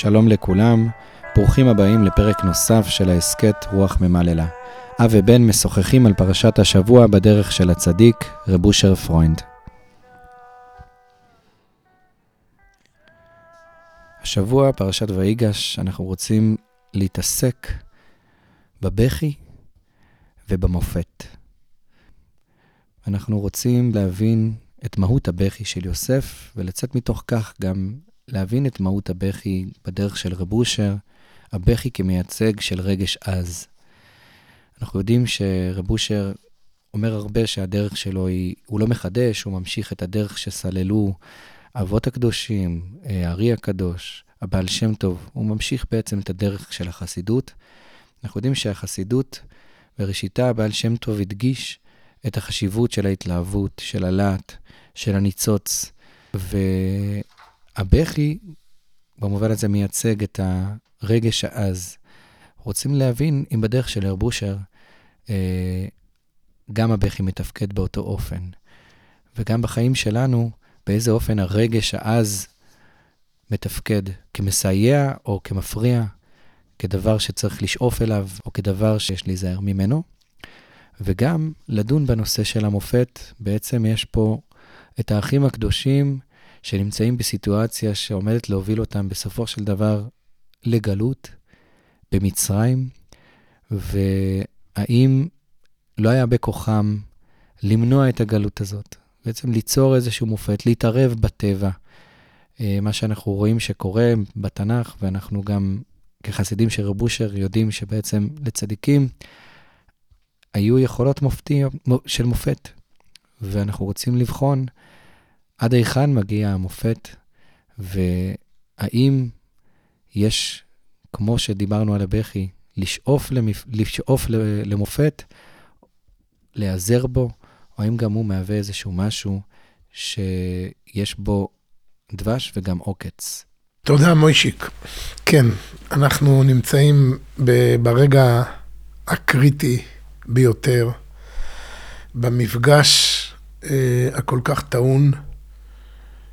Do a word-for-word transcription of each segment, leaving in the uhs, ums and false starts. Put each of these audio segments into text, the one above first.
שלום לכולם, ברוכים הבאים לפרק נוסף של העסקת רוח ממללה. אב ובן משוחחים על פרשת השבוע בדרך של הצדיק, רב אושר פרוינד. השבוע, פרשת ויגש, אנחנו רוצים להתעסק בבכי ובמופת. אנחנו רוצים להבין את מהות הבכי של יוסף, ולצאת מתוך כך גם להבין את מהות הבכי בדרך של רב אושר, הבכי כמייצג של רגש אז. אנחנו יודעים שרב אושר אומר הרבה שהדרך שלו היא, הוא לא מחדש, הוא ממשיך את הדרך שסללו אבות הקדושים, הארי הקדוש, הבעל שם טוב, הוא ממשיך בעצם את הדרך של החסידות. אנחנו יודעים שהחסידות בראשיתה הבעל שם טוב הדגיש את החשיבות של ההתלהבות, של הלהט, של הניצוץ, והבכי במובן הזה מייצג את הרגש האז. רוצים להבין אם בדרך של רב אושר גם הבכי מתפקד באותו אופן, וגם בחיים שלנו באיזה אופן הרגש האז מתפקד כמסייע או כמפריע, כדבר שצריך לשאוף אליו או כדבר שיש להיזהר ממנו. וגם לדון בנושא של המופת, בעצם יש פה את האחים הקדושים שנמצאים בסיטואציה שעומדת להוביל אותם בסופו של דבר לגלות במצרים, והאם לא היה בכוחם למנוע את הגלות הזאת, בעצם ליצור איזשהו מופת, להתערב בטבע, מה שאנחנו רואים שקורה בתנ"ך, ואנחנו גם כחסידים של רב אושר יודעים שבעצם לצדיקים היו יכולות מופתים, של מופת, ואנחנו רוצים לבחון עד היכן מגיע המופת, והאם יש, כמו שדיברנו על הבכי, לשאוף, למפ... לשאוף למופת, להיעזר בו, או האם גם הוא מהווה איזשהו משהו שיש בו דבש וגם עוקץ. תודה מוישיק. כן, אנחנו נמצאים ברגע הקריטי ביותר, במפגש אה, הכל כך טעון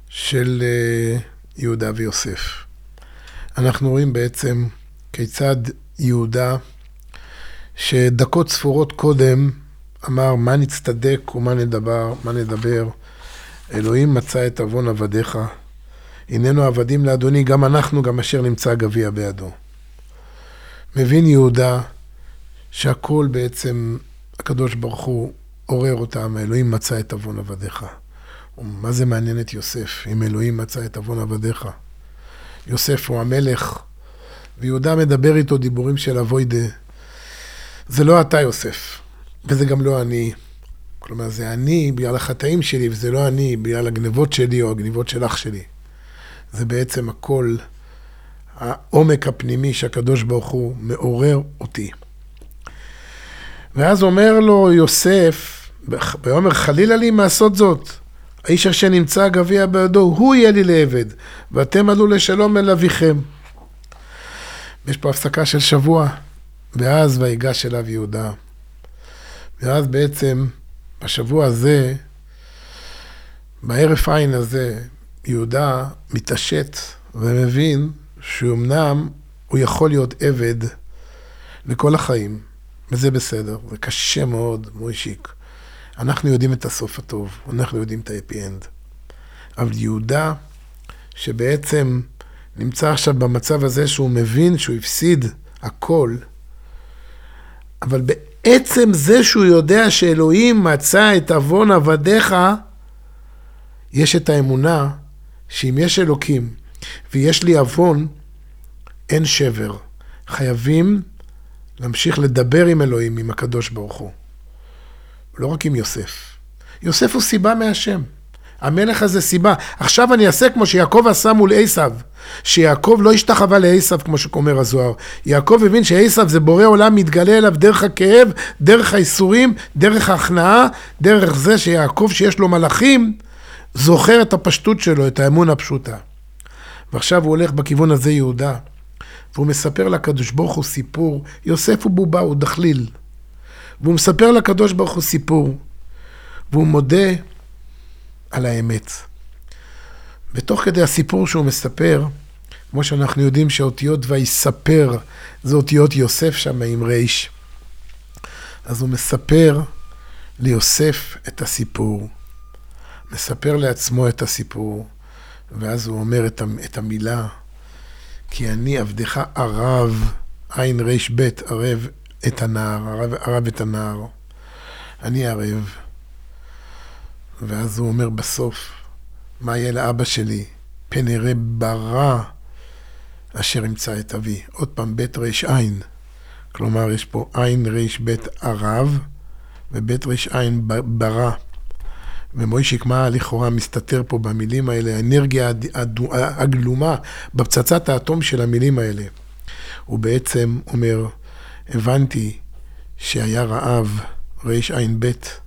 של אה, יהודה ויוסף. אנחנו רואים בעצם כיצד יהודה, שדקות ספורות קודם אמר מה נצטדק ומה נדבר, מה נדבר, אלוהים מצא את עוון עבדיך, הננו עבדים לאדוני, גם אנחנו, גם אשר נמצא גביע בידו. מבין יהודה שהכל בעצם, הקדוש ברוך הוא עורר אותם, אלוהים מצא את עוון עבדיך. ומה זה מעניין את יוסף, אם אלוהים מצא את עוון עבדיך? יוסף הוא המלך, ויהודה מדבר איתו דיבורים של אבוידה. זה לא אתה יוסף, וזה גם לא אני. כלומר, זה אני בגלל החטאים שלי, וזה לא אני בגלל הגנבות שלי או הגנבות של אח שלי. זה בעצם הכל, העומק הפנימי שהקדוש ברוך הוא מעורר אותי. ואז אומר לו יוסף, ואומר חלילה לי מעשות זאת, האיש אשר נמצא גביע בידו, הוא יהיה לי לעבד, ואתם עלו לשלום אל אביכם. יש פה הפסקה של שבוע, ואז ויגש אליו יהודה. ואז בעצם בשבוע הזה, בערף עין הזה, יהודה מתעשת ומבין שאומנם הוא יכול להיות עבד לכל החיים. וזה בסדר, זה קשה מאוד, מוישיק. אנחנו יודעים את הסוף הטוב, אנחנו יודעים את האפי-אנד. אבל יהודה, שבעצם נמצא עכשיו במצב הזה שהוא מבין שהוא הפסיד הכל, אבל בעצם זה שהוא יודע שאלוהים מצא את עוון עבדיך, יש את האמונה שאם יש אלוקים ויש לי עוון, אין שבר. חייבים להמשיך לדבר עם אלוהים, עם הקדוש ברוך הוא. לא רק עם יוסף. יוסף הוא סיבה מהשם. המלך הזה סיבה. עכשיו אני אעשה כמו שיעקב עשה מול עשיו. שיעקב לא השתחווה לעשיו, כמו שאומר הזוהר. יעקב הבין שעשיו זה בורא עולם, מתגלה אליו דרך הכאב, דרך האיסורים, דרך ההכנעה, דרך זה שיעקב שיש לו מלאכים, זוכר את הפשטות שלו, את האמון הפשוטה. ועכשיו הוא הולך בכיוון הזה יהודה. והוא מספר לקדוש ברוך הוא סיפור, יוסף הוא בובה, הוא דחליל. והוא מספר לקדוש ברוך הוא סיפור, והוא מודה על האמת. ותוך כדי הסיפור שהוא מספר, כמו שאנחנו יודעים שהאותיות ויספר, זה אותיות יוסף שם עם ריש. אז הוא מספר ליוסף את הסיפור, מספר לעצמו את הסיפור, ואז הוא אומר את המילה, כי אני עבדך ערב, עין ריש בית, ערב את הנער, ערב, ערב את הנער, אני ערב. ואז הוא אומר בסוף, מה יהיה לאבא שלי? פן יראה ברע אשר ימצא את אבי. עוד פעם בית ריש עין. כלומר, יש פה עין ריש בית ערב, ובית ריש עין ברע. ומוישיק, מה לכאורה מסתתר פה במילים האלה? האנרגיה הגלומה בפצצת האטום של המילים האלה. הוא בעצם אומר, הבנתי שהיה רעב, ריש עין בית.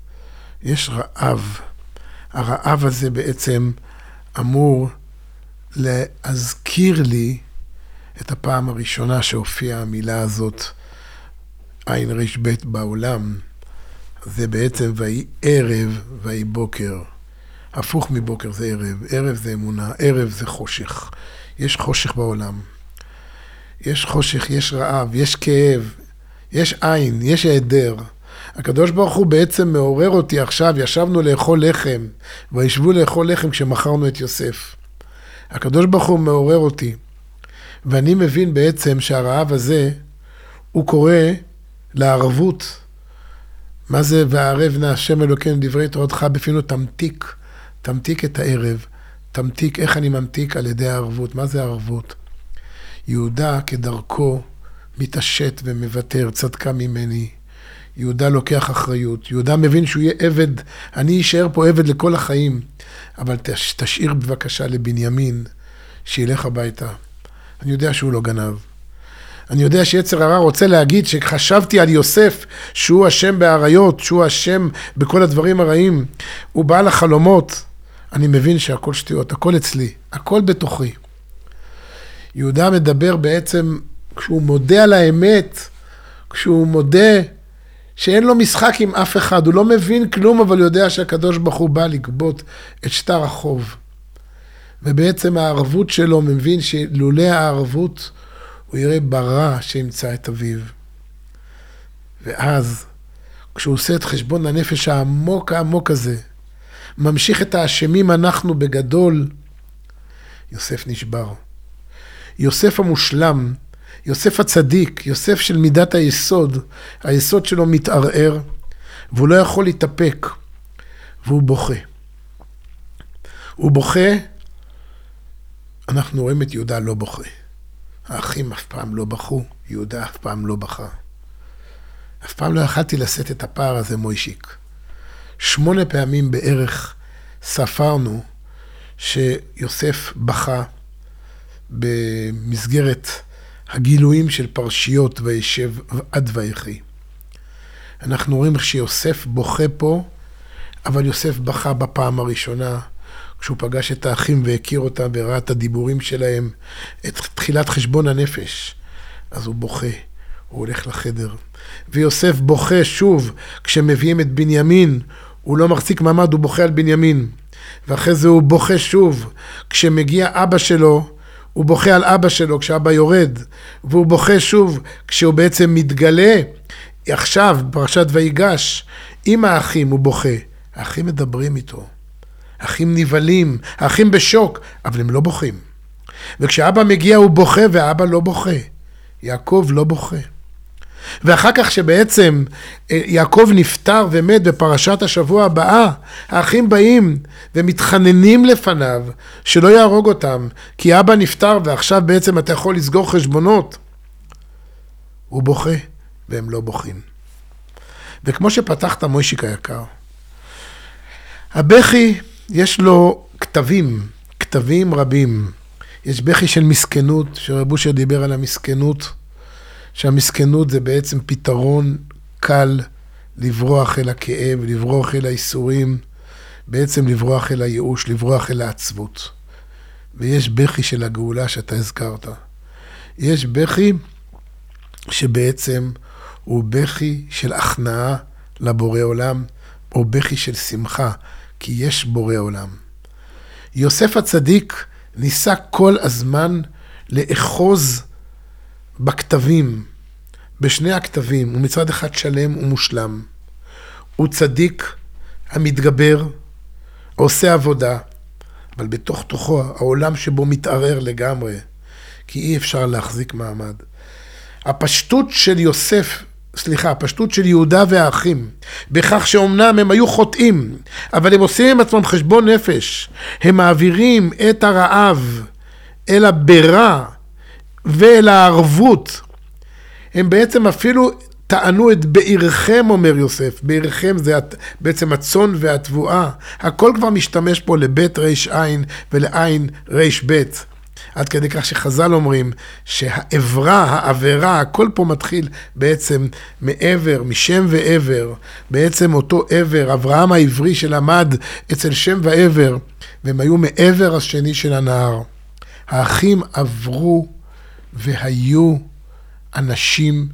יש רעב. הרעב הזה בעצם אמור להזכיר לי את הפעם הראשונה שהופיעה המילה הזאת, עין ריש בית בעולם. זה בעצם ויהי ערב ויהי בוקר. הפוך מבוקר זה ערב. ערב זה אמונה, ערב זה חושך. יש חושך בעולם. יש חושך, יש רעב, יש כאב, יש עין, יש היעדר. הקדוש ברוך הוא בעצם מעורר אותי עכשיו, ישבנו לאכול לחם, וישבו לאכול לחם כשמכרנו את יוסף. הקדוש ברוך הוא מעורר אותי, ואני מבין בעצם שהרעב הזה, הוא קורא לערבות. מה זה וערב נא השם אלוקינו דברי תורתך בפינו תמתיק, תמתיק את הערב, תמתיק, איך אני ממתיק? על ידי הערבות. מה זה הערבות? יהודה כדרכו מתעשת ומוותר, צדקה ממני. יהודה לוקח אחריות, יהודה מבין שהוא יהיה עבד, אני יישאר פה עבד לכל החיים, אבל תשאיר בבקשה לבנימין שילך הביתה. אני יודע שהוא לא גנב. אני יודע שיצר הרע רוצה להגיד שחשבתי על יוסף, שהוא השם בעריות, שהוא השם בכל הדברים הרעים, הוא בעל החלומות, אני מבין שהכל שטויות, הכל אצלי, הכל בתוכי. יהודה מדבר בעצם, כשהוא מודה על האמת, כשהוא מודה שאין לו משחק עם אף אחד, הוא לא מבין כלום, אבל יודע שהקדוש ברוך הוא בא לגבות את שטר החוב. ובעצם הערבות שלו מבין שלולא הערבות, הוא יראה ברע שימצא את אביו. ואז, כשהוא עושה את חשבון הנפש העמוק העמוק הזה, ממשיך את האשמים אנחנו בגדול, יוסף נשבר. יוסף המושלם, יוסף הצדיק, יוסף של מידת היסוד, היסוד שלו מתערער, והוא לא יכול להתאפק, והוא בוכה. הוא בוכה, אנחנו רואים את יהודה לא בוכה. האחים אף פעם לא בכו, יהודה אף פעם לא בכה. אף פעם לא יכלתי לשאת את הפער הזה, מוישיק. שמונה פעמים בערך ספרנו שיוסף בכה במסגרת הגילויים של פרשיות וישב עד ויחי. אנחנו רואים שיוסף בוכה פה, אבל יוסף בכה בפעם הראשונה, כשהוא פגש את האחים והכיר אותם וראה את הדיבורים שלהם, את תחילת חשבון הנפש. אז הוא בוכה, הוא הולך לחדר. ויוסף בוכה שוב, כשמביאים את בנימין, הוא לא מחזיק מעמד, הוא בוכה על בנימין. ואחרי זה הוא בוכה שוב, כשמגיע אבא שלו, הוא בוכה על אבא שלו כשאבא יורד, והוא בוכה שוב כשהוא בעצם מתגלה, עכשיו פרשת ויגש, עם האחים הוא בוכה. האחים מדברים איתו, האחים נבלים, האחים בשוק, אבל הם לא בוכים. וכשאבא מגיע הוא בוכה והאבא לא בוכה, יעקב לא בוכה. ואחר כך שבעצם יעקב נפטר ומת בפרשת השבוע הבאה, האחים באים ומתחננים לפניו שלא יהרוג אותם, כי אבא נפטר ועכשיו בעצם אתה יכול לסגור חשבונות. הוא בוכה והם לא בוכים. וכמו שפתחת מוישיק היקר, הבכי יש לו כתבים, כתבים רבים. יש בכי של מסכנות, שרב אושר דיבר על המסכנות, שהמסכנות זה בעצם פתרון קל לברוח אל הכאב, לברוח אל האיסורים, בעצם לברוח אל הייאוש, לברוח אל העצבות. ויש בכי של הגאולה שאתה הזכרת. יש בכי שבעצם הוא בכי של הכנעה לבורא עולם, או בכי של שמחה, כי יש בורא עולם. יוסף הצדיק ניסה כל הזמן לאחוז בכתבים, בשני הכתבים, הוא מצד אחד שלם ומושלם. הוא צדיק, המתגבר, עושה עבודה, אבל בתוך תוכו העולם שבו מתערער לגמרי, כי אי אפשר להחזיק מעמד. הפשטות של יוסף, סליחה, הפשטות של יהודה והאחים, בכך שאומנם הם היו חוטאים, אבל הם עושים עם עצמם חשבון נפש, הם מעבירים את הרעב אל הבירה ואל הערבות, הם בעצם אפילו טענו את בעירכם, אומר יוסף, בעירכם זה בעצם הצון והתבואה, הכל כבר משתמש פה לבית ריש עין ולעין ריש בית, עד כדי כך שחז"ל אומרים שהעברה, העברה, הכל פה מתחיל בעצם מעבר, משם ועבר, בעצם אותו עבר, אברהם העברי שלמד אצל שם ועבר, והם היו מעבר השני של הנהר. האחים עברו והיו אנשים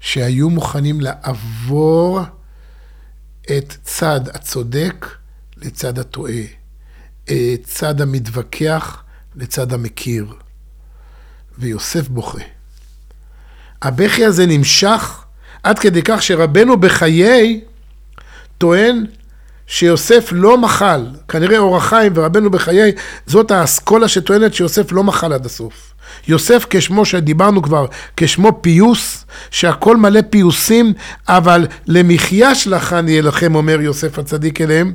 שהיו מוכנים לעבור את צד הצודק לצד הטועה, את צד המתווכח לצד המכיר, ויוסף בוכה. הבכי הזה נמשך עד כדי כך שרבנו בחיי טוען שיוסף לא מחל, כנראה אור החיים ורבנו בחיי, זאת האסכולה שטוענת שיוסף לא מחל עד הסוף. יוסף כשמו שדיברנו כבר, כשמו פיוס, שהכל מלא פיוסים, אבל למחיה שלכם יהיה לכם, אומר יוסף הצדיק אליהם,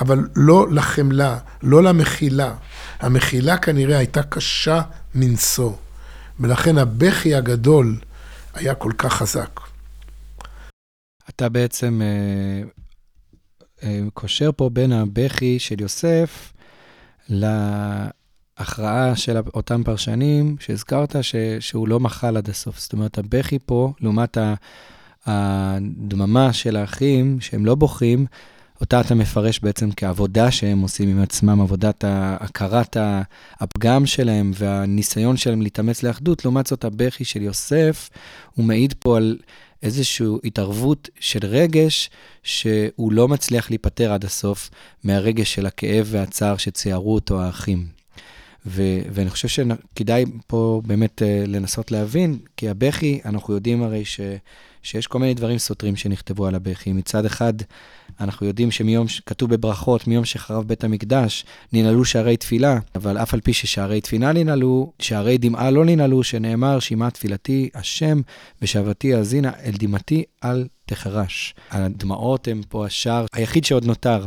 אבל לא לחמלה, לא למחילה. המחילה כנראה הייתה קשה מנשוא, ולכן הבכי הגדול היה כל כך חזק. אתה בעצם אה, אה, קושר פה בין הבכי של יוסף להכרעה של אותם פרשנים שהזכרת ש, שהוא לא מחל עד הסוף. זאת אומרת, הבכי פה, לעומת הדממה של האחים שהם לא בוכים, אותה אתה מפרש בעצם כעבודה שהם עושים עם עצמם, עבודת הכרת הפגם שלהם והניסיון שלהם להתאמץ לאחדות. לעומת זאת הבכי של יוסף, הוא מעיד פה על איזושהי התערבות של רגש, שהוא לא מצליח להיפטר עד הסוף מהרגש של הכאב והצער שציירו אותו האחים. ו- ואני חושב שכדאי פה באמת uh, לנסות להבין, כי הבכי, אנחנו יודעים הרי ש- שיש כל מיני דברים סותרים שנכתבו על הבכי. מצד אחד, אנחנו יודעים שמיום, כתוב בברכות, מיום שחרב בית המקדש, ננעלו שערי תפילה, אבל אף על פי ששערי תפילה ננעלו, שערי דמעה לא ננעלו, שנאמר, שימה תפילתי השם, ושבתי האזינה, אל דמעתי אל תחרש. הדמעות הם פה השער היחיד שעוד נותר.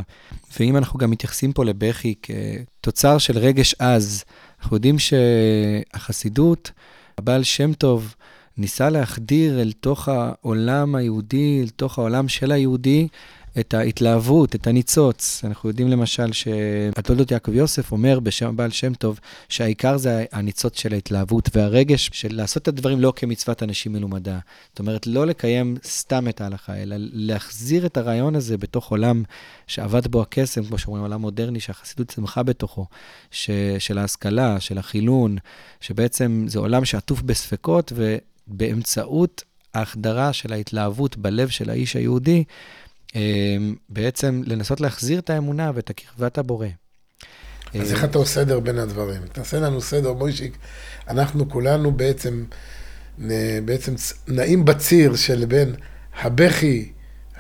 ואם אנחנו גם מתייחסים פה לבכי כתוצר של רגש אז, אנחנו יודעים שהחסידות, הבעל שם טוב, ניסה להחדיר אל תוך העולם היהודי, אל תוך העולם של היהודי, את ההתלהבות, את הניצוץ. אנחנו יודעים למשל שהתולדות יעקב יוסף אומר בשם בעל שם טוב, שהעיקר זה הניצוץ של ההתלהבות והרגש של לעשות את הדברים לא כמצוות אנשים מלומדה. זאת אומרת, לא לקיים סתם את ההלכה, אלא להחזיר את הרעיון הזה בתוך עולם שעבד בו הקסם, כמו שאומרים, עולם מודרני, שהחסידות צמחה בתוכו, ש... של ההשכלה, של החילון, שבעצם זה עולם שעטוף בספקות, ובאמצעות ההחדרה של ההתלהבות בלב של האיש היהודי, בעצם לנסות להחזיר את האמונה ואת הקרבת הבורא. אז איך אתה עושה סדר בין הדברים? תעשה לנו סדר, מוישיק. אנחנו כולנו בעצם, בעצם נעים בציר של בין הבכי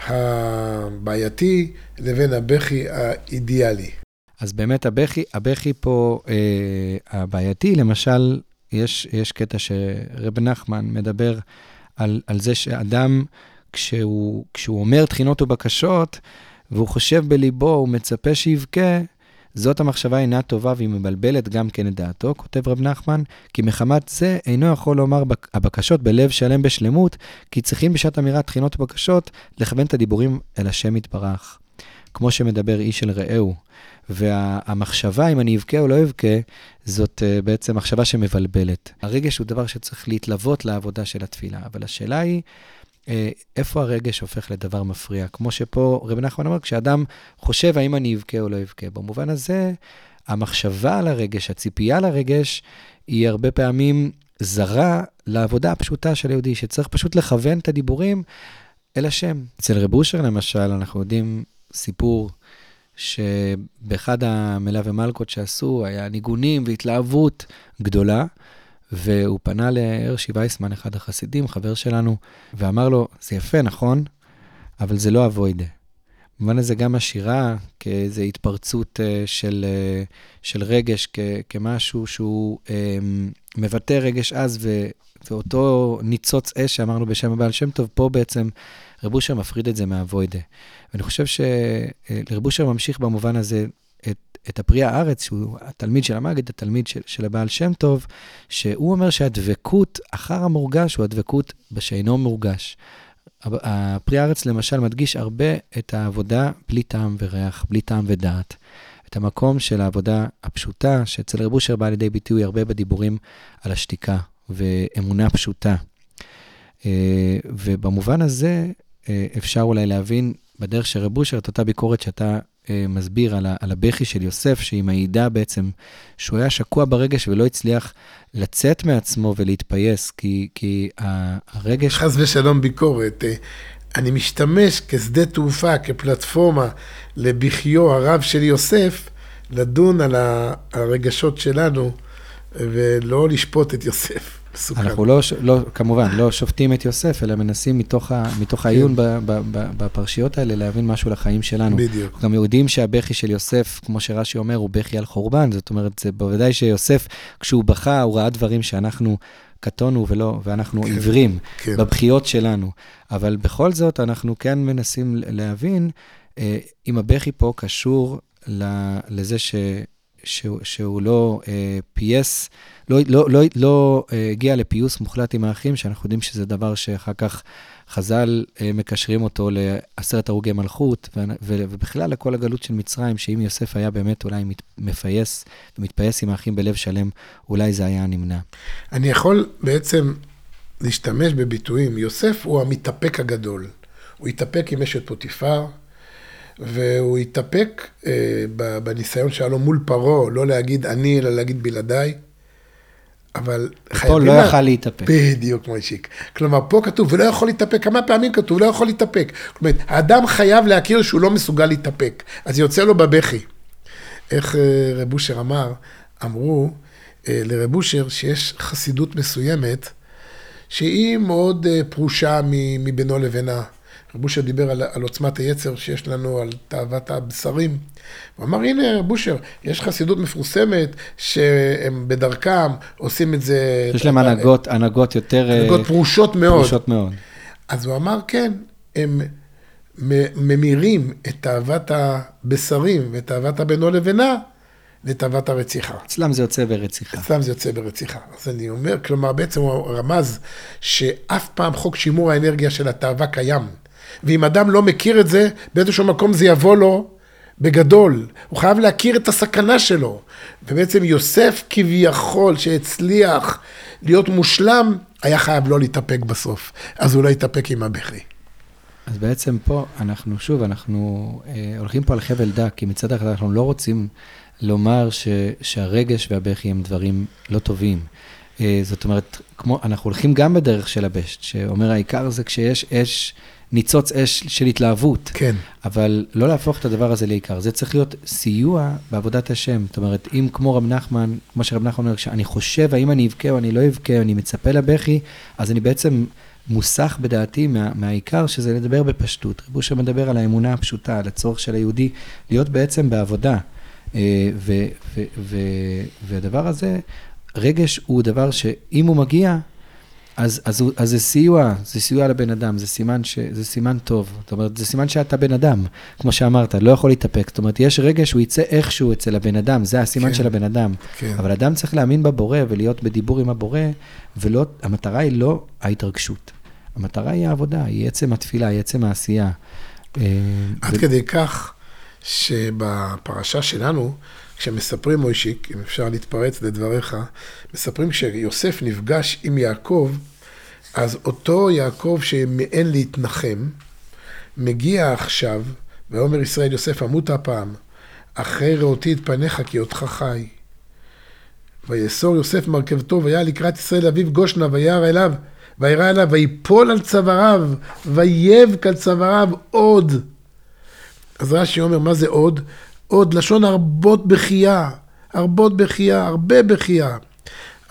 הבעייתי לבין הבכי האידיאלי. אז באמת הבכי, הבכי פה הבעייתי, למשל, יש, יש קטע שרב נחמן מדבר על, על זה שאדם, כשהוא, כשהוא אומר תחינות ובקשות, והוא חושב בליבו, הוא מצפה שיבכה, זאת המחשבה אינה טובה, והיא מבלבלת גם כן את דעתו, כותב רב נחמן, כי מחמת זה אינו יכול לומר הבקשות בלב שלם בשלמות, כי צריכים בשעת אמירת תחינות ובקשות, לכוון את הדיבורים אל השם יתברך. כמו שמדבר איש אל רעהו. והמחשבה, אם אני אבכה או לא אבכה, זאת בעצם מחשבה שמבלבלת. הרגש הוא דבר שצריך להתלוות לעבודה של התפילה, אבל השאלה היא, איפה הרגש הופך לדבר מפריע? כמו שפה רב נחמן אמר, כשאדם חושב האם אני אבכה או לא אבכה. במובן הזה, המחשבה על הרגש, הציפייה על הרגש, היא הרבה פעמים זרה לעבודה הפשוטה של יהודי, שצריך פשוט לכוון את הדיבורים אל השם. אצל רב אושר למשל, אנחנו יודעים סיפור שבאחד המלאה ומלכות שעשו, היה ניגונים והתלהבות גדולה, והוא פנה להרשי וייסמן, אחד החסידים, חבר שלנו, ואמר לו, זה יפה, נכון? אבל זה לא אבוידה. במובן הזה גם השירה, כאיזו התפרצות של, של רגש, כ, כמשהו שהוא מבטא רגש אז, ו, ואותו ניצוץ אש שאמרנו בשם הבעל שם טוב, פה בעצם רב אושר מפריד את זה מהאבוידה. ואני חושב שרב אושר ממשיך במובן הזה, את, את הפרי הארץ, שהוא התלמיד של המגד, התלמיד של, של הבעל שם טוב, שהוא אומר שהדבקות אחר המורגש, הוא הדבקות בשאינו מורגש. הפרי הארץ למשל מדגיש הרבה את העבודה בלי טעם וריח, בלי טעם ודעת. את המקום של העבודה הפשוטה, שאצל רב אושר בא לידי ביטוי הרבה בדיבורים על השתיקה ואמונה פשוטה. ובמובן הזה אפשר אולי להבין בדרך של רב אושר את אותה ביקורת שאתה מסביר על הבכי של יוסף, שהיא מעידה בעצם שהוא היה שקוע ברגש ולא הצליח לצאת מעצמו ולהתפייס, כי, כי הרגש... חס ושלום ביקורת. אני משתמש כשדה תעופה, כפלטפורמה לבכיו הרב של יוסף, לדון על הרגשות שלנו ולא לשפוט את יוסף. סוכן. אנחנו לא, לא, כמובן, לא שופטים את יוסף, אלא מנסים מתוך, ה, מתוך העיון ב, ב, ב, בפרשיות האלה להבין משהו לחיים שלנו. בדיוק. גם יודעים שהבכי של יוסף, כמו שרש"י אומר, הוא בכי על חורבן. זאת אומרת, זה בוודאי שיוסף, כשהוא בכה, הוא ראה דברים שאנחנו קטונו ולא, ואנחנו כן, עיוורים כן. בבחיות שלנו. אבל בכל זאת, אנחנו כן מנסים להבין, אה, אם הבכי פה קשור לזה ש... שהוא, שהוא לא אה, פייס, לא, לא, לא, לא אה, הגיע לפיוס מוחלט עם האחים, שאנחנו יודעים שזה דבר שאחר כך חז"ל אה, מקשרים אותו לעשרת הרוגי מלכות, ו, ו, ובכלל לכל הגלות של מצרים, שאם יוסף היה באמת אולי מת, מפייס, ומתפייס עם האחים בלב שלם, אולי זה היה נמנע. אני יכול בעצם להשתמש בביטויים, יוסף הוא המתאפק הגדול, הוא התאפק עם אשת פוטיפר, והוא התאפק אה, בניסיון שהיה לו מול פרעה, לא להגיד אני, אלא להגיד בלעדיי, אבל חייבים... פה לא לה... יכל להתאפק. בדיוק, מוישיק. כלומר, פה כתוב, ולא יכול להתאפק, כמה פעמים כתוב, לא יכול להתאפק. כלומר, האדם חייב להכיר שהוא לא מסוגל להתאפק, אז יוצא לו בבכי. איך אה, רב אושר אמר, אמרו אה, לרב אושר שיש חסידות מסוימת, שהיא מאוד אה, פרושה מבינו לבינה. רב אושר דיבר על, על עוצמת היצר שיש לנו, על תאוות הבשרים. הוא אמר, הנה רב אושר, יש חסידות מפורסמת שהם בדרכם עושים את זה... יש להם הנהגות, הנהגות יותר... הנהגות פרושות מאוד. פרושות מאוד. אז הוא אמר, כן, הם ממירים את תאוות הבשרים ואת תאוות הבינו לבינה לתאוות הרציחה. אצלם זה יוצא ברציחה. אצלם זה יוצא ברציחה. אז אני אומר, כלומר, בעצם הוא רמז שאף פעם חוק שימור האנרגיה של התאווה קיים. ואם אדם לא מכיר את זה, באיזשהו מקום זה יבוא לו בגדול. הוא חייב להכיר את הסכנה שלו. ובעצם יוסף כביכול שהצליח להיות מושלם, היה חייב לא להתאפק בסוף. אז הוא לא התאפק עם הבכי. אז בעצם פה אנחנו, שוב, אנחנו אה, הולכים פה על חבל דק, כי מצד אחד אנחנו לא רוצים לומר ש, שהרגש והבכי הם דברים לא טובים. אה, זאת אומרת, כמו, אנחנו הולכים גם בדרך של הבשט, שאומר העיקר זה כשיש אש, ניצוץ אש של התלהבות. כן. אבל לא להפוך את הדבר הזה לעיקר. זה צריך להיות סיוע בעבודת השם. זאת אומרת, אם כמו רב נחמן, כמו שרב נחמן אומר, כשאני חושב, האם אני אבכה או אני לא אבכה, אני מצפה לבכי, אז אני בעצם מוסח בדעתי מה, מהעיקר, שזה לדבר בפשטות. רב אושר מדבר על האמונה הפשוטה, על הצורך של היהודי, להיות בעצם בעבודה. ו, ו, ו, ו, והדבר הזה, רגש הוא דבר שאם הוא מגיע, אז, אז, אז זה סיוע, זה סיוע לבן אדם, זה סימן, ש, זה סימן טוב. זאת אומרת, זה סימן שאתה בן אדם, כמו שאמרת, לא יכול להתאפק. זאת אומרת, יש רגע שהוא יצא איכשהו אצל הבן אדם, זה הסימן כן, של הבן אדם. כן. אבל אדם צריך להאמין בבורא ולהיות בדיבור עם הבורא, והמטרה היא לא ההתרגשות. המטרה היא העבודה, היא עצם התפילה, היא עצם העשייה. עד ו... כדי כך שבפרשה שלנו, כשמספרים, מוישיק, אם אפשר להתפרץ לדבריך, מספרים שיוסף נפגש עם יעקב, אז אותו יעקב שמאין להתנחם, מגיע עכשיו, ואומר ישראל יוסף, אמות הפעם, אחרי ראותי את פניך, כי אותך חי. ויסור יוסף מרכבתו, ויעל לקראת ישראל אביו גושנה, וירא אליו, וירא אליו, ויפול על צוואריו, ויבק על צוואריו עוד. אז רש"י אומר, מה זה עוד? עוד לשון הרבות בחייה, הרבות בחייה, הרבה בחייה.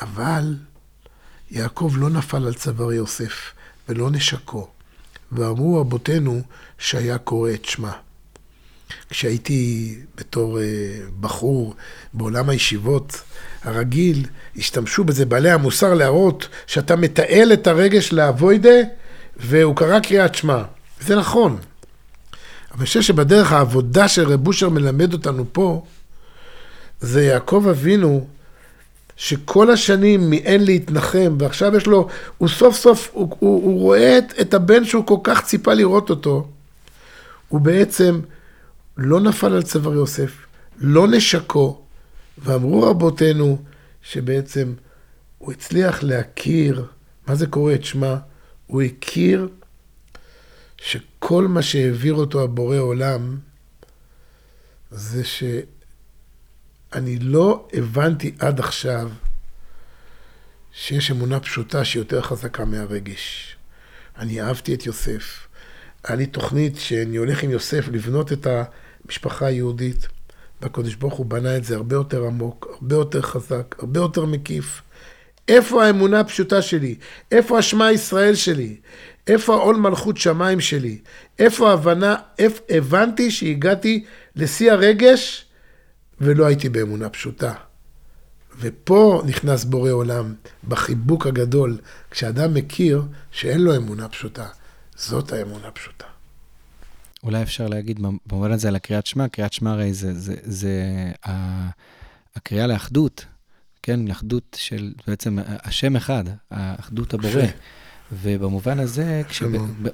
אבל יעקב לא נפל על צוואר יוסף ולא נשקו, ואמרו אבותינו שהיה קורא את שמה. כשהייתי בתור בחור בעולם הישיבות הרגיל, השתמשו בזה בעלי המוסר להראות שאתה מתעל את הרגש לאבוידה, והוא קרא קריאת שמה. זה נכון. אבל אני חושב שבדרך העבודה של רב אושר מלמד אותנו פה, זה יעקב אבינו, שכל השנים מאין להתנחם, ועכשיו יש לו, הוא סוף סוף, הוא, הוא, הוא רואה את הבן שהוא כל כך ציפה לראות אותו, הוא בעצם לא נפל על צוואר יוסף, לא נשקו, ואמרו רבותינו שבעצם הוא הצליח להכיר, מה זה קורא את שמה? הוא הכיר שכל מה שהעביר אותו הבורא עולם, זה ש... אני לא הבנתי עד עכשיו שיש אמונה פשוטה שיותר חזקה מהרגש. אני אהבתי את יוסף. היה לי תוכנית שאני הולך עם יוסף לבנות את המשפחה היהודית. והקדוש ברוך הוא בנה את זה הרבה יותר עמוק, הרבה יותר חזק, הרבה יותר מקיף. איפה האמונה הפשוטה שלי? איפה השמה ישראל שלי? איפה העול מלכות שמיים שלי? איפה ההבנה? איפה הבנתי שהגעתי לשיא הרגש? ולא הייתי באמונה פשוטה. ופה נכנס בורא עולם, בחיבוק הגדול, כשאדם מכיר שאין לו אמונה פשוטה. זאת האמונה פשוטה. אולי אפשר להגיד, במובן הזה על הקריאת שמה, קריאת שמה הרי זה, זה, זה הקריאה לאחדות, כן, לאחדות של בעצם השם אחד, האחדות הבורא. ובמובן הזה,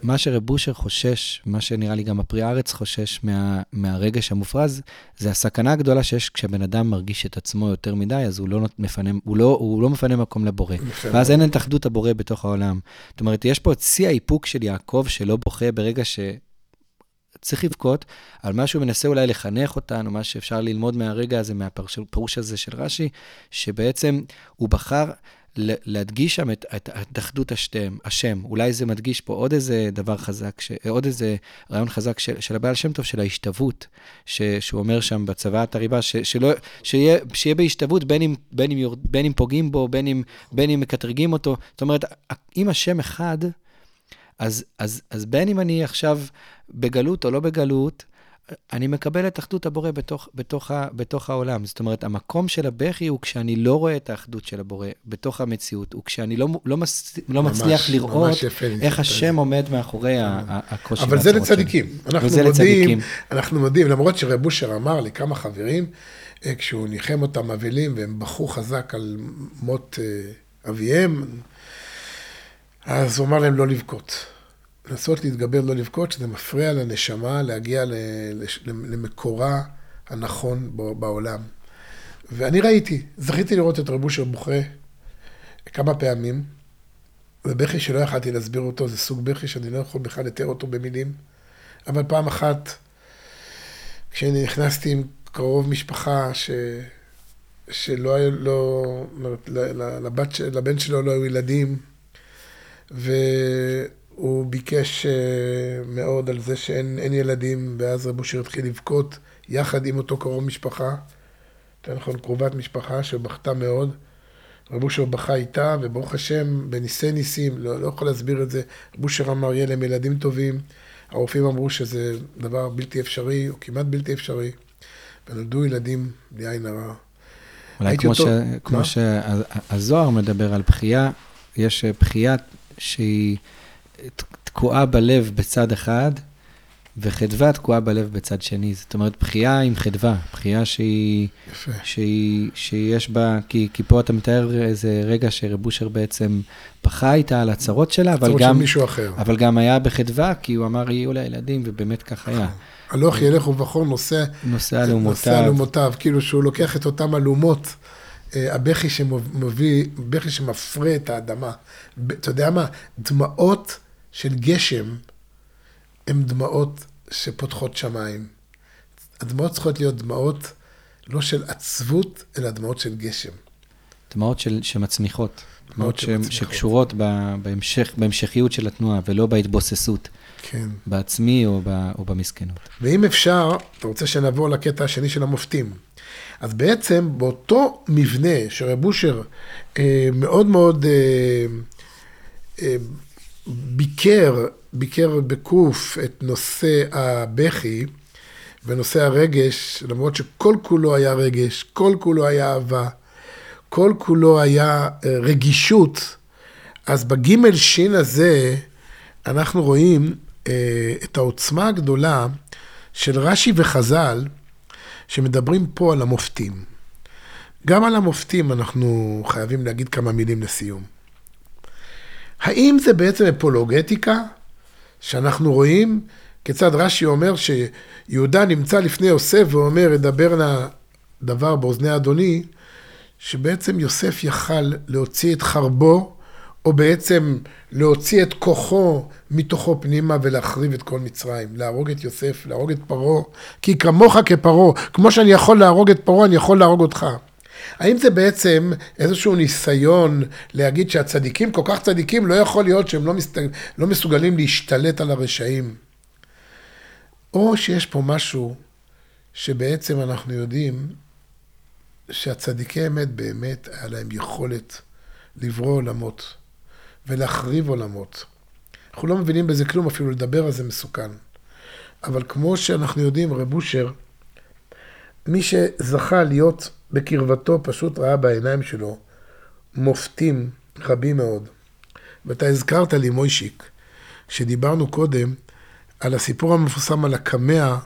מה שרב אושר חושש, מה שנראה לי גם הפרי הארץ חושש מה, מהרגש המופרז, זה הסכנה הגדולה שיש כשבן אדם מרגיש את עצמו יותר מדי, אז הוא לא מפנה, הוא לא, הוא לא מפנה מקום לבורא. ואז אין את אחדות הבורא בתוך העולם. זאת אומרת, יש פה את שיא האיפוק של יעקב שלא בוכה ברגע שצריך לבכות, על מה שהוא מנסה אולי לחנך אותנו, מה שאפשר ללמוד מהרגע הזה, מהפירוש הזה של רש"י, שבעצם הוא בחר... להדגיש שם את, את, את אחדות השם, השם. אולי זה מדגיש פה עוד איזה דבר חזק, ש, עוד איזה רעיון חזק של, של הבעל שם טוב, של ההשתוות, ש, שהוא אומר שם בצוואת הריבה, ש, שלא, שיהיה, שיהיה בהשתוות בין אם, בין אם, בין אם פוגעים בו, בין אם, בין אם מקטרגים אותו. זאת אומרת, אם השם אחד, אז, אז, אז בין אם אני עכשיו בגלות או לא בגלות, אני מקבל את אחדות הבורא בתוך, בתוך, בתוך העולם. זאת אומרת, המקום של הבכי הוא כשאני לא רואה את האחדות של הבורא בתוך המציאות, וכשאני לא, לא, מס, לא ממש, מצליח לראות איך השם עומד מאחורי הקושי. אבל זה לצדיקים. אנחנו וזה לצדיקים. אנחנו מודים, למרות שרב אושר אמר לכמה חברים, כשהוא ניחם אותם אבלים והם בחו חזק על מות אביהם, אז הוא אמר להם לא לבכות. לנסות להתגבר, לא לבכות, שזה מפריע לנשמה, להגיע למקורה הנכון בעולם. ואני ראיתי, זכיתי לראות את רב אושר בוכה כמה פעמים, ובכי שלא יכלתי להסביר אותו, זה סוג בכי שאני לא יכול בכלל לתאר אותו במילים, אבל פעם אחת, כשנכנסתי עם קרוב משפחה, ש... שלא היה לו, לבת... לבן שלו לא היו ילדים, ו... הוא ביקש מאוד על זה שאין ילדים, ואז רב אושר התחיל לבכות יחד עם אותו קרוב משפחה, יותר נכון, קרובת משפחה שבכתה מאוד. רב אושר בכה איתה, וברוך השם, בניסי ניסים, לא, לא יכול להסביר את זה. רב אושר אמר, יהיה להם ילדים טובים. הרופאים אמרו שזה דבר בלתי אפשרי, או כמעט בלתי אפשרי, ונולדו ילדים בלי עין הרע. אולי כמו, אותו... ש... כמו שהזוהר מדבר על בחייה, יש בחייה שהיא... תקועה בלב בצד אחד, וחדווה תקועה בלב בצד שני. זאת אומרת, בחייה עם חדווה, בחייה שהיא, שהיא, שיש בה, כי, כי פה אתה מתאר איזה רגע שרב אושר בעצם פחה איתה על הצרות שלה, אבל גם, אבל גם היה בחדווה, כי הוא אמר, יהיו לה ילדים, ובאמת כך היה. הלוך ילך ובחור נושא, נושא אלומותיו, כאילו שהוא לוקח את אותם אלומות, הבכי שמביא, הבכי שמפרה את האדמה. אתה יודע מה? דמעות של גשם, הן דמעות שפותחות שמיים. הדמעות צריכות להיות דמעות, לא של עצבות, אלא דמעות של גשם. דמעות של, שמצמיחות. דמעות שמצמיחות. שקשורות בהמשך, בהמשכיות של התנועה, ולא בהתבוססות. כן. בעצמי או, ב, או במסכנות. ואם אפשר, אתה רוצה שנעבור לקטע השני של המופתים. אז בעצם באותו מבנה שרב אושר מאוד מאוד ביקר, ביקר בקוף את נושא הבכי ונושא הרגש, למרות שכל כולו היה רגש, כל כולו היה אהבה, כל כולו היה רגישות, אז בגימל שין הזה אנחנו רואים את העוצמה הגדולה של רש"י וחז"ל, שמדברים פה על המופתים. גם על המופתים אנחנו חייבים להגיד כמה מילים לסיום. האם זה בעצם אפולוגטיקה, שאנחנו רואים כיצד רש"י אומר שיהודה נמצא לפני יוסף ואומר, אדבר נא דבר באוזני אדוני, שבעצם יוסף יכל להוציא את חרבו, או בעצם להוציא את כוחו מתוכו פנימה ולהחריב את כל מצרים, להרוג את יוסף, להרוג את פרעה, כי כמוך כפרעה, כמו שאני יכול להרוג את פרעה, אני יכול להרוג אותך. האם זה בעצם איזשהו ניסיון להגיד שהצדיקים, כל כך צדיקים, לא יכול להיות שהם לא, מסת... לא מסוגלים להשתלט על הרשעים? או שיש פה משהו שבעצם אנחנו יודעים שהצדיקי אמת באמת היה להם יכולת לברוא עולמות ולהחריב עולמות. אנחנו לא מבינים בזה כלום, אפילו לדבר על זה מסוכן. אבל כמו שאנחנו יודעים, רב אושר, מי שזכה להיות בקרבתו פשוט ראה בעיניים שלו מופתים רבים מאוד. ואתה הזכרת לי, מוישיק, שדיברנו קודם על הסיפור המפורסם על הקמע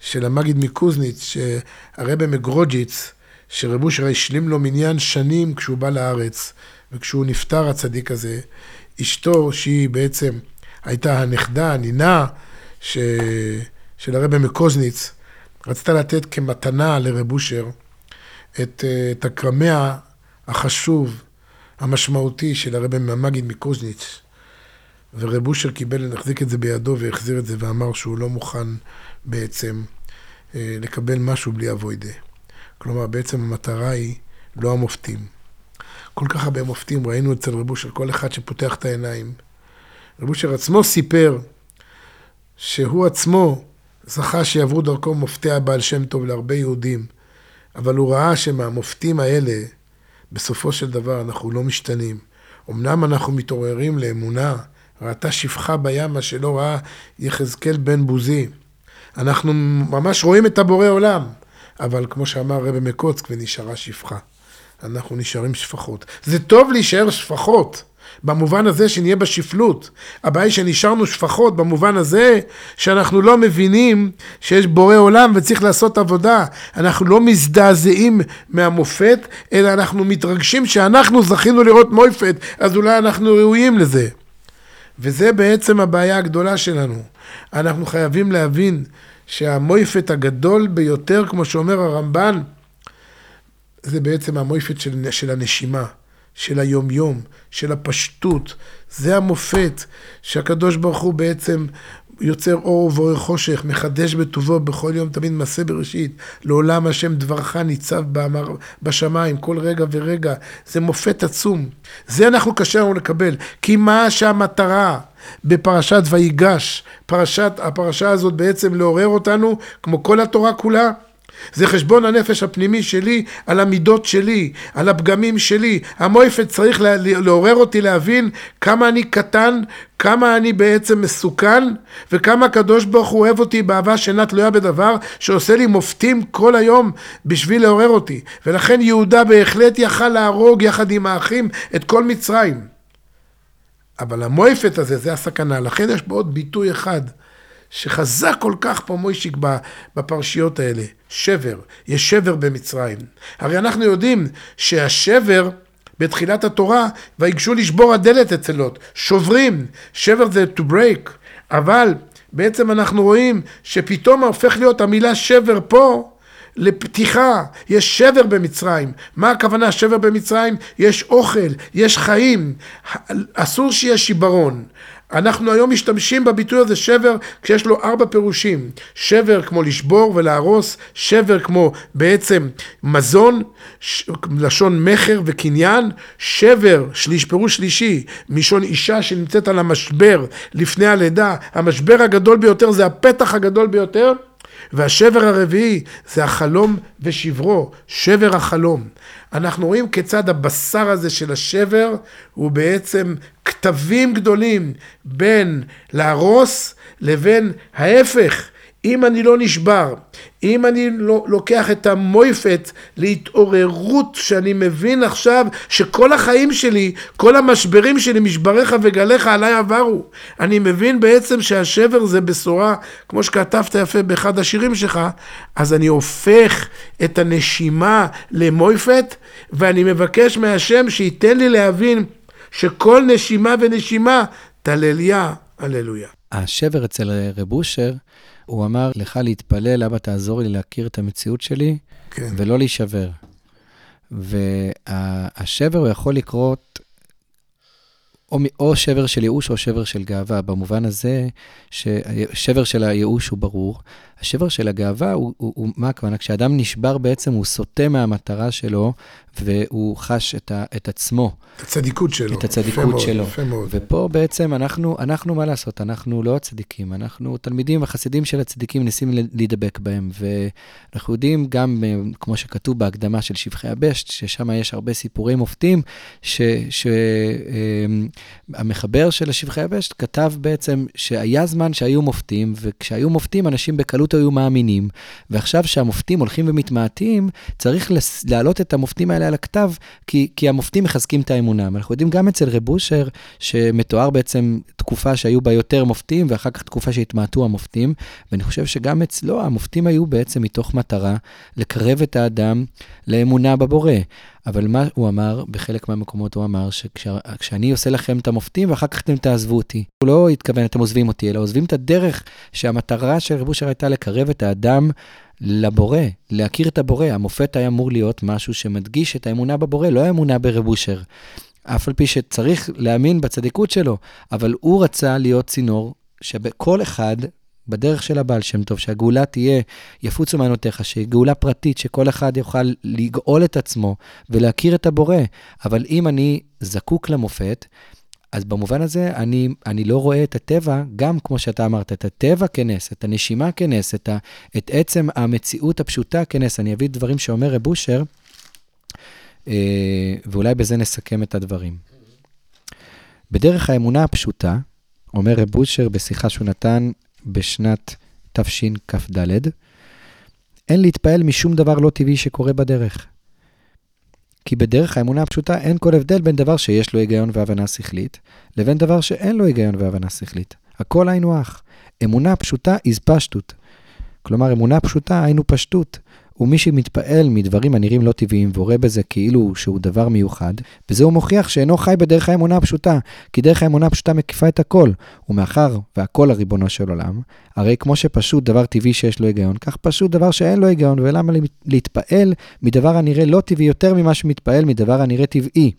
של המגיד מקוזניץ, שהרבא מגרוג'יץ, שרב אושר השלים לו מניין שנים כשהוא בא לארץ, וכשהוא נפטר הצדיק הזה, אשתו שהיא בעצם הייתה הנכדה, הנינה ש... של הרבא מקוזניץ, רצתה לתת כמתנה לרב אושר את, את הקרמיה החשוב, המשמעותי של הרבא המגיד מקוזניץ, ורב אושר קיבל להחזיק את זה בידו והחזיר את זה ואמר שהוא לא מוכן בעצם לקבל משהו בלי אבוידה. כלומר, בעצם המטרה היא לא המופתים. כל כך הרבה מופתים ראינו אצל רב אושר, כל אחד שפותח את העיניים. רב אושר עצמו סיפר שהוא עצמו זכה שיעברו דרכו מופתי הבעל שם טוב להרבה יהודים, אבל הוא ראה שמהמופתים האלה, בסופו של דבר אנחנו לא משתנים. אמנם אנחנו מתעוררים לאמונה, ראתה שפחה בים, מה שלא ראה יחזקאל בן בוזי. אנחנו ממש רואים את הבורא עולם. אבל כמו שאמר רבי מקוצק, ונשארה שפחה. אנחנו נשארים שפחות. זה טוב להישאר שפחות, במובן הזה שנהיה בשפלות. הבעיה שנשארנו שפחות, במובן הזה שאנחנו לא מבינים שיש בורא עולם וצריך לעשות עבודה. אנחנו לא מזדעזעים מהמופת, אלא אנחנו מתרגשים שאנחנו זכינו לראות מופת, אז אולי אנחנו ראויים לזה. וזה בעצם הבעיה הגדולה שלנו. אנחנו חייבים להבין שהמופת הגדול ביותר, כמו שאומר הרמב"ן, זה בעצם המופת של, של הנשימה, של היומיום, של הפשטות. זה המופת שהקדוש ברוך הוא בעצם יוצר אור ובורא חושך, מחדש בטובו בכל יום תמיד מעשה בראשית, לעולם השם דברך ניצב באמר, בשמיים, כל רגע ורגע. זה מופת עצום. זה אנחנו קשה לנו לקבל, כי מה שהמטרה בפרשת ויגש, פרשת, הפרשה הזאת בעצם לעורר אותנו, כמו כל התורה כולה, זה חשבון הנפש הפנימי שלי, על המידות שלי, על הפגמים שלי. המופת צריך לעורר אותי להבין כמה אני קטן, כמה אני בעצם מסוכן, וכמה הקדוש ברוך הוא אוהב אותי באהבה שאינה תלויה בדבר, שעושה לי מופתים כל היום בשביל לעורר אותי. ולכן יהודה בהחלט יכל להרוג יחד עם האחים את כל מצרים. אבל המופת הזה, זה הסכנה. לכן יש פה עוד ביטוי אחד, שחזק כל כך פה מוישיק בפרשיות האלה. שבר, יש שבר במצרים. הרי אנחנו יודעים שהשבר בתחילת התורה, ויגשו לשבור הדלת אצל לוט. שוברים, שבר זה to break, אבל בעצם אנחנו רואים שפתאום הופך להיות המילה שבר פה, לפתיחה. יש שבר במצרים. מה הכוונה שבר במצרים? יש אוכל, יש חיים, אסור שיש שיברון. אנחנו היום משתמשים בביטוי הזה שבר כשיש לו ארבע פירושים. שבר כמו לשבור ולהרוס, שבר כמו בעצם מזון, ש... לשון מחר וקניין, שבר, שליש, פירוש שלישי, מלשון אישה שנמצאת על המשבר לפני הלידה, המשבר הגדול ביותר זה הפתח הגדול ביותר, והשבר הרביעי זה החלום ושברו, שבר החלום. אנחנו רואים כיצד הבשר הזה של השבר הוא בעצם כתבים גדולים בין להרוס לבין ההפך. אם אני לא נשבר, אם אני לא לוקח את המויפת להתעוררות שאני מבין עכשיו שכל החיים שלי, כל המשברים שלי, משבריך וגליך עליי עברו. אני מבין בעצם שהשבר זה בשורה, כמו שכתבת יפה באחד השירים שלך, אז אני הופך את הנשימה למויפת, ואני מבקש מהשם שייתן לי להבין שכל נשימה ונשימה תלליה, הללויה. השבר אצל רב אושר, הוא אמר לך להתפלל, אבא תעזור לי להכיר את המציאות שלי, כן. ולא להישבר. והשבר הוא יכול לקרות, או, או שבר של ייאוש או שבר של גאווה, במובן הזה ששבר של הייאוש הוא ברור. השבר של הגאווה הוא, הוא, הוא מה הכוונה? כשאדם נשבר בעצם הוא סוטה מהמטרה שלו, והוא חש את, ה, את עצמו. הצדיקות שלו. את הצדיקות שלו. יפה מאוד. ופה בעצם אנחנו, אנחנו מה לעשות? אנחנו לא הצדיקים, אנחנו תלמידים וחסידים של הצדיקים ניסים להידבק בהם, ואנחנו יודעים גם, כמו שכתוב בהקדמה של שבחי הבשט, ששם יש הרבה סיפורים מופתים, שהמחבר של שבחי הבשט כתב בעצם שהיה זמן שהיו מופתים, וכשהיו מופתים אנשים בקלות היו מאמינים, ועכשיו שהמופתים הולכים ומתמעטים, צריך להעלות את המופתים האלה על הכתב, כי, כי המופתים מחזקים את האמונה. אנחנו יודעים גם אצל רב אושר, שמתואר בעצם תקופה שהיו בה יותר מופתים, ואחר כך תקופה שהתמעטו המופתים, ואני חושב שגם אצלו המופתים היו בעצם מתוך מטרה, לקרב את האדם לאמונה בבורא. אבל מה הוא אמר, בחלק מהמקומות הוא אמר, שכשאני עושה לכם את המופתים, ואחר כך אתם תעזבו אותי. הוא לא התכוון, אתם עוזבים אותי, אלא עוזבים את הדרך, שהמטרה של רב אושר הייתה לקרב את האדם לבורא, להכיר את הבורא. המופת היה אמור להיות משהו שמדגיש את האמונה בבורא, לא האמונה ברב אושר. אף על פי שצריך להאמין בצדיקות שלו, אבל הוא רצה להיות צינור, שבכל אחד, בדרך של הבעל שם טוב, שהגאולה תהיה יפוץ ומענותיך, שהיא גאולה פרטית, שכל אחד יוכל לגאול את עצמו, ולהכיר את הבורא. אבל אם אני זקוק למופת, אז במובן הזה אני, אני לא רואה את הטבע, גם כמו שאתה אמרת, את הטבע כנס, את הנשימה כנס, את, ה, את עצם המציאות הפשוטה כנס. אני אביא דברים שאומר רב אושר, ואולי בזה נסכם את הדברים. בדרך האמונה הפשוטה, אומר רב אושר בשיחה שהוא נתן, בשנת תפשין כף דלד, אין להתפעל משום דבר לא טבעי שקורה בדרך. כי בדרך האמונה הפשוטה אין כל הבדל בין דבר שיש לו היגיון והבנה שכלית, לבין דבר שאין לו היגיון והבנה שכלית. הכל היינו אח. אמונה פשוטה איז פשטות. כלומר, אמונה פשוטה היינו פשטות. ומי שמתפעל מדברים הנראים לא טבעיים, ורואה בזה כאילו שהוא דבר מיוחד, וזה הוא מוכיח שאינו חי בדרך האמונה הפשוטה, כי דרך האמונה הפשוטה מקיפה את הכל, ומאחר והכל הריבונו של עולם, הרי כמו שפשוט דבר טבעי שיש לו היגיון, כך פשוט דבר שאין לו היגיון, ולמה להתפעל מדבר הנראה לא טבעי יותר ממה שמתפעל מדבר הנראה טבעי.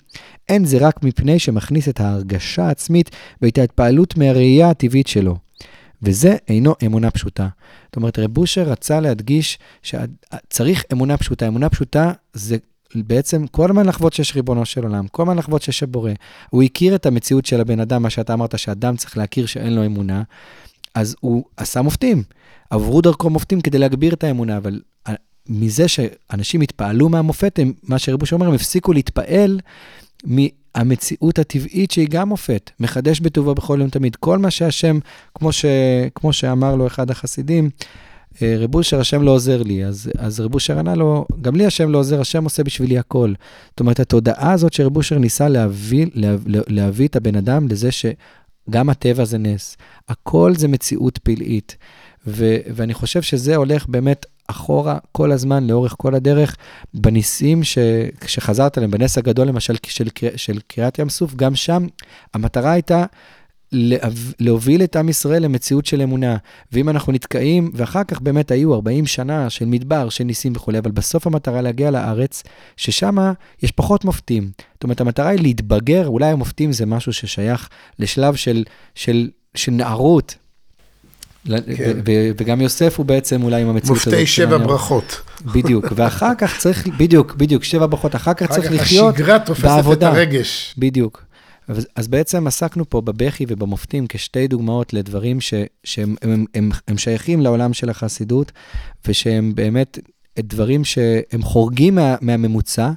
אין זה רק מפני שמכניס את ההרגשה העצמית, ואת ההתפעלות מהראייה הטבעית שלו. וזה אינו אמונה פשוטה. זאת אומרת, רב אושר רצה להדגיש שצריך אמונה פשוטה. אמונה פשוטה זה בעצם כל הזמן לחוות שיש ריבונו של עולם, כל הזמן לחוות שיש הבורא. הוא הכיר את המציאות של הבן אדם, מה שאתה אמרת שאדם צריך להכיר שאין לו אמונה, אז הוא עשה מופתים. עברו דרכו מופתים כדי להגביר את האמונה, אבל מזה שאנשים התפעלו מהמופת, מה שרב אושר אומר, הם הפסיקו להתפעל מהמופת, המציאות הטבעית שהיא גם מופת, מחדש בטובה בכל יום תמיד, כל מה שהשם, כמו, ש, כמו שאמר לו אחד החסידים, רב אושר השם לא עוזר לי, אז, אז רב אושר ענה לו, גם לי השם לא עוזר, השם עושה בשבילי הכל. זאת אומרת, התודעה הזאת שרב אושר ניסה להביא, להביא, להביא את הבן אדם לזה שגם הטבע זה נס, הכל זה מציאות פלאית, ו, ואני חושב שזה הולך באמת, אחורה כל הזמן, לאורך כל הדרך, בניסים ש... שחזרת עליהם, בנס הגדול למשל של, של קריאת ים סוף, גם שם המטרה הייתה להוביל את עם ישראל למציאות של אמונה, ואם אנחנו נתקעים, ואחר כך באמת היו ארבעים שנה של מדבר, של ניסים וכו', אבל בסוף המטרה להגיע לארץ, ששם יש פחות מופתים. זאת אומרת, המטרה היא להתבגר, אולי המופתים זה משהו ששייך לשלב של, של, של נערות, וגם יוסף הוא בעצם אולי עם המציאות הזאת. מופתי שבע ברכות. בדיוק, ואחר כך צריך, בדיוק, בדיוק, שבע ברכות, אחר כך צריך לחיות בעבודה. השגרה תופסת את הרגש. בדיוק, אז, אז בעצם עסקנו פה בבכי ובמופתים כשתי דוגמאות לדברים שהם הם, הם, הם שייכים לעולם של החסידות, ושהם באמת דברים שהם חורגים מה, מהממוצע,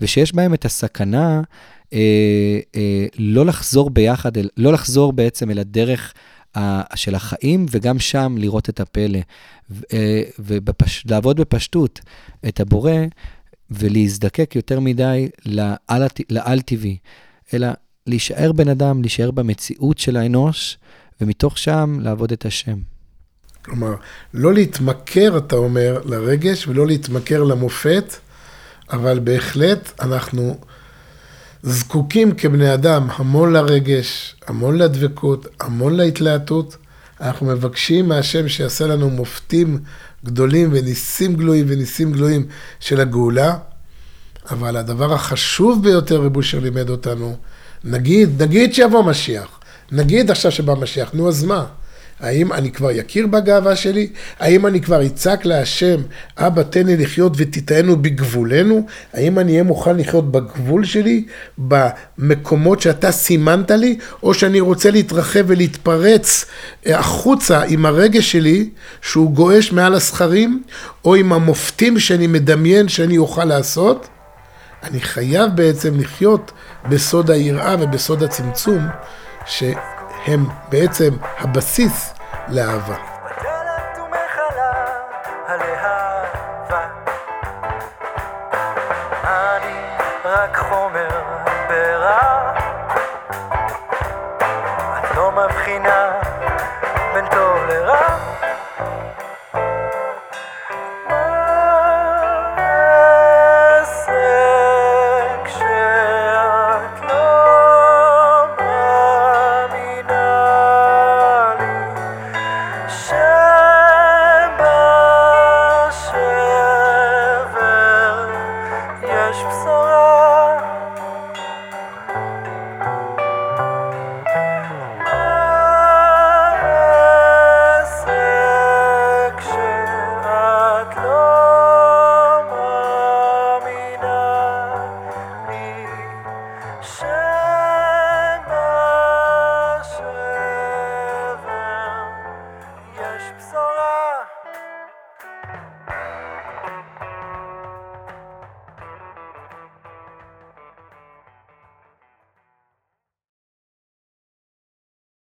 ושיש בהם את הסכנה אה, אה, לא לחזור ביחד, אל, לא לחזור בעצם אל הדרך ה, של החיים, וגם שם לראות את הפלא, אה, ולעבוד בפשטות את הבורא, ולהזדקק יותר מדי לעל טבעי, אלא להישאר בן אדם, להישאר במציאות של האנוש, ומתוך שם לעבוד את השם. כלומר, לא להתמכר, אתה אומר, לרגש, ולא להתמכר למופת, אבל בהחלט אנחנו זקוקים כבני אדם, המון לרגש, המון לדבקות, המון להתלהטות. אנחנו מבקשים מהשם שיעשה לנו מופתים גדולים וניסים גלויים וניסים גלויים של הגאולה, אבל הדבר החשוב ביותר רבו שלימד אותנו, נגיד, נגיד שיבוא משיח, נגיד עכשיו שבא משיח, נו אז מה? האם אני כבר יכיר בגאווה שלי? האם אני כבר יצק להשם, אבא תן לי לחיות ותתענו בגבולנו? האם אני אהיה מוכן לחיות בגבול שלי, במקומות שאתה סימנת לי? או שאני רוצה להתרחב ולהתפרץ החוצה עם הרגש שלי, שהוא גואש מעל הסכרים, או עם המופתים שאני מדמיין שאני אוכל לעשות? אני חייב בעצם לחיות בסוד היראה ובסוד הצמצום, ש... הם בעצם הבסיס לאהבה. בדלת ומחלה הלהבה, אני רק חומר ברע, את לא מבחינה בין טוב לרע.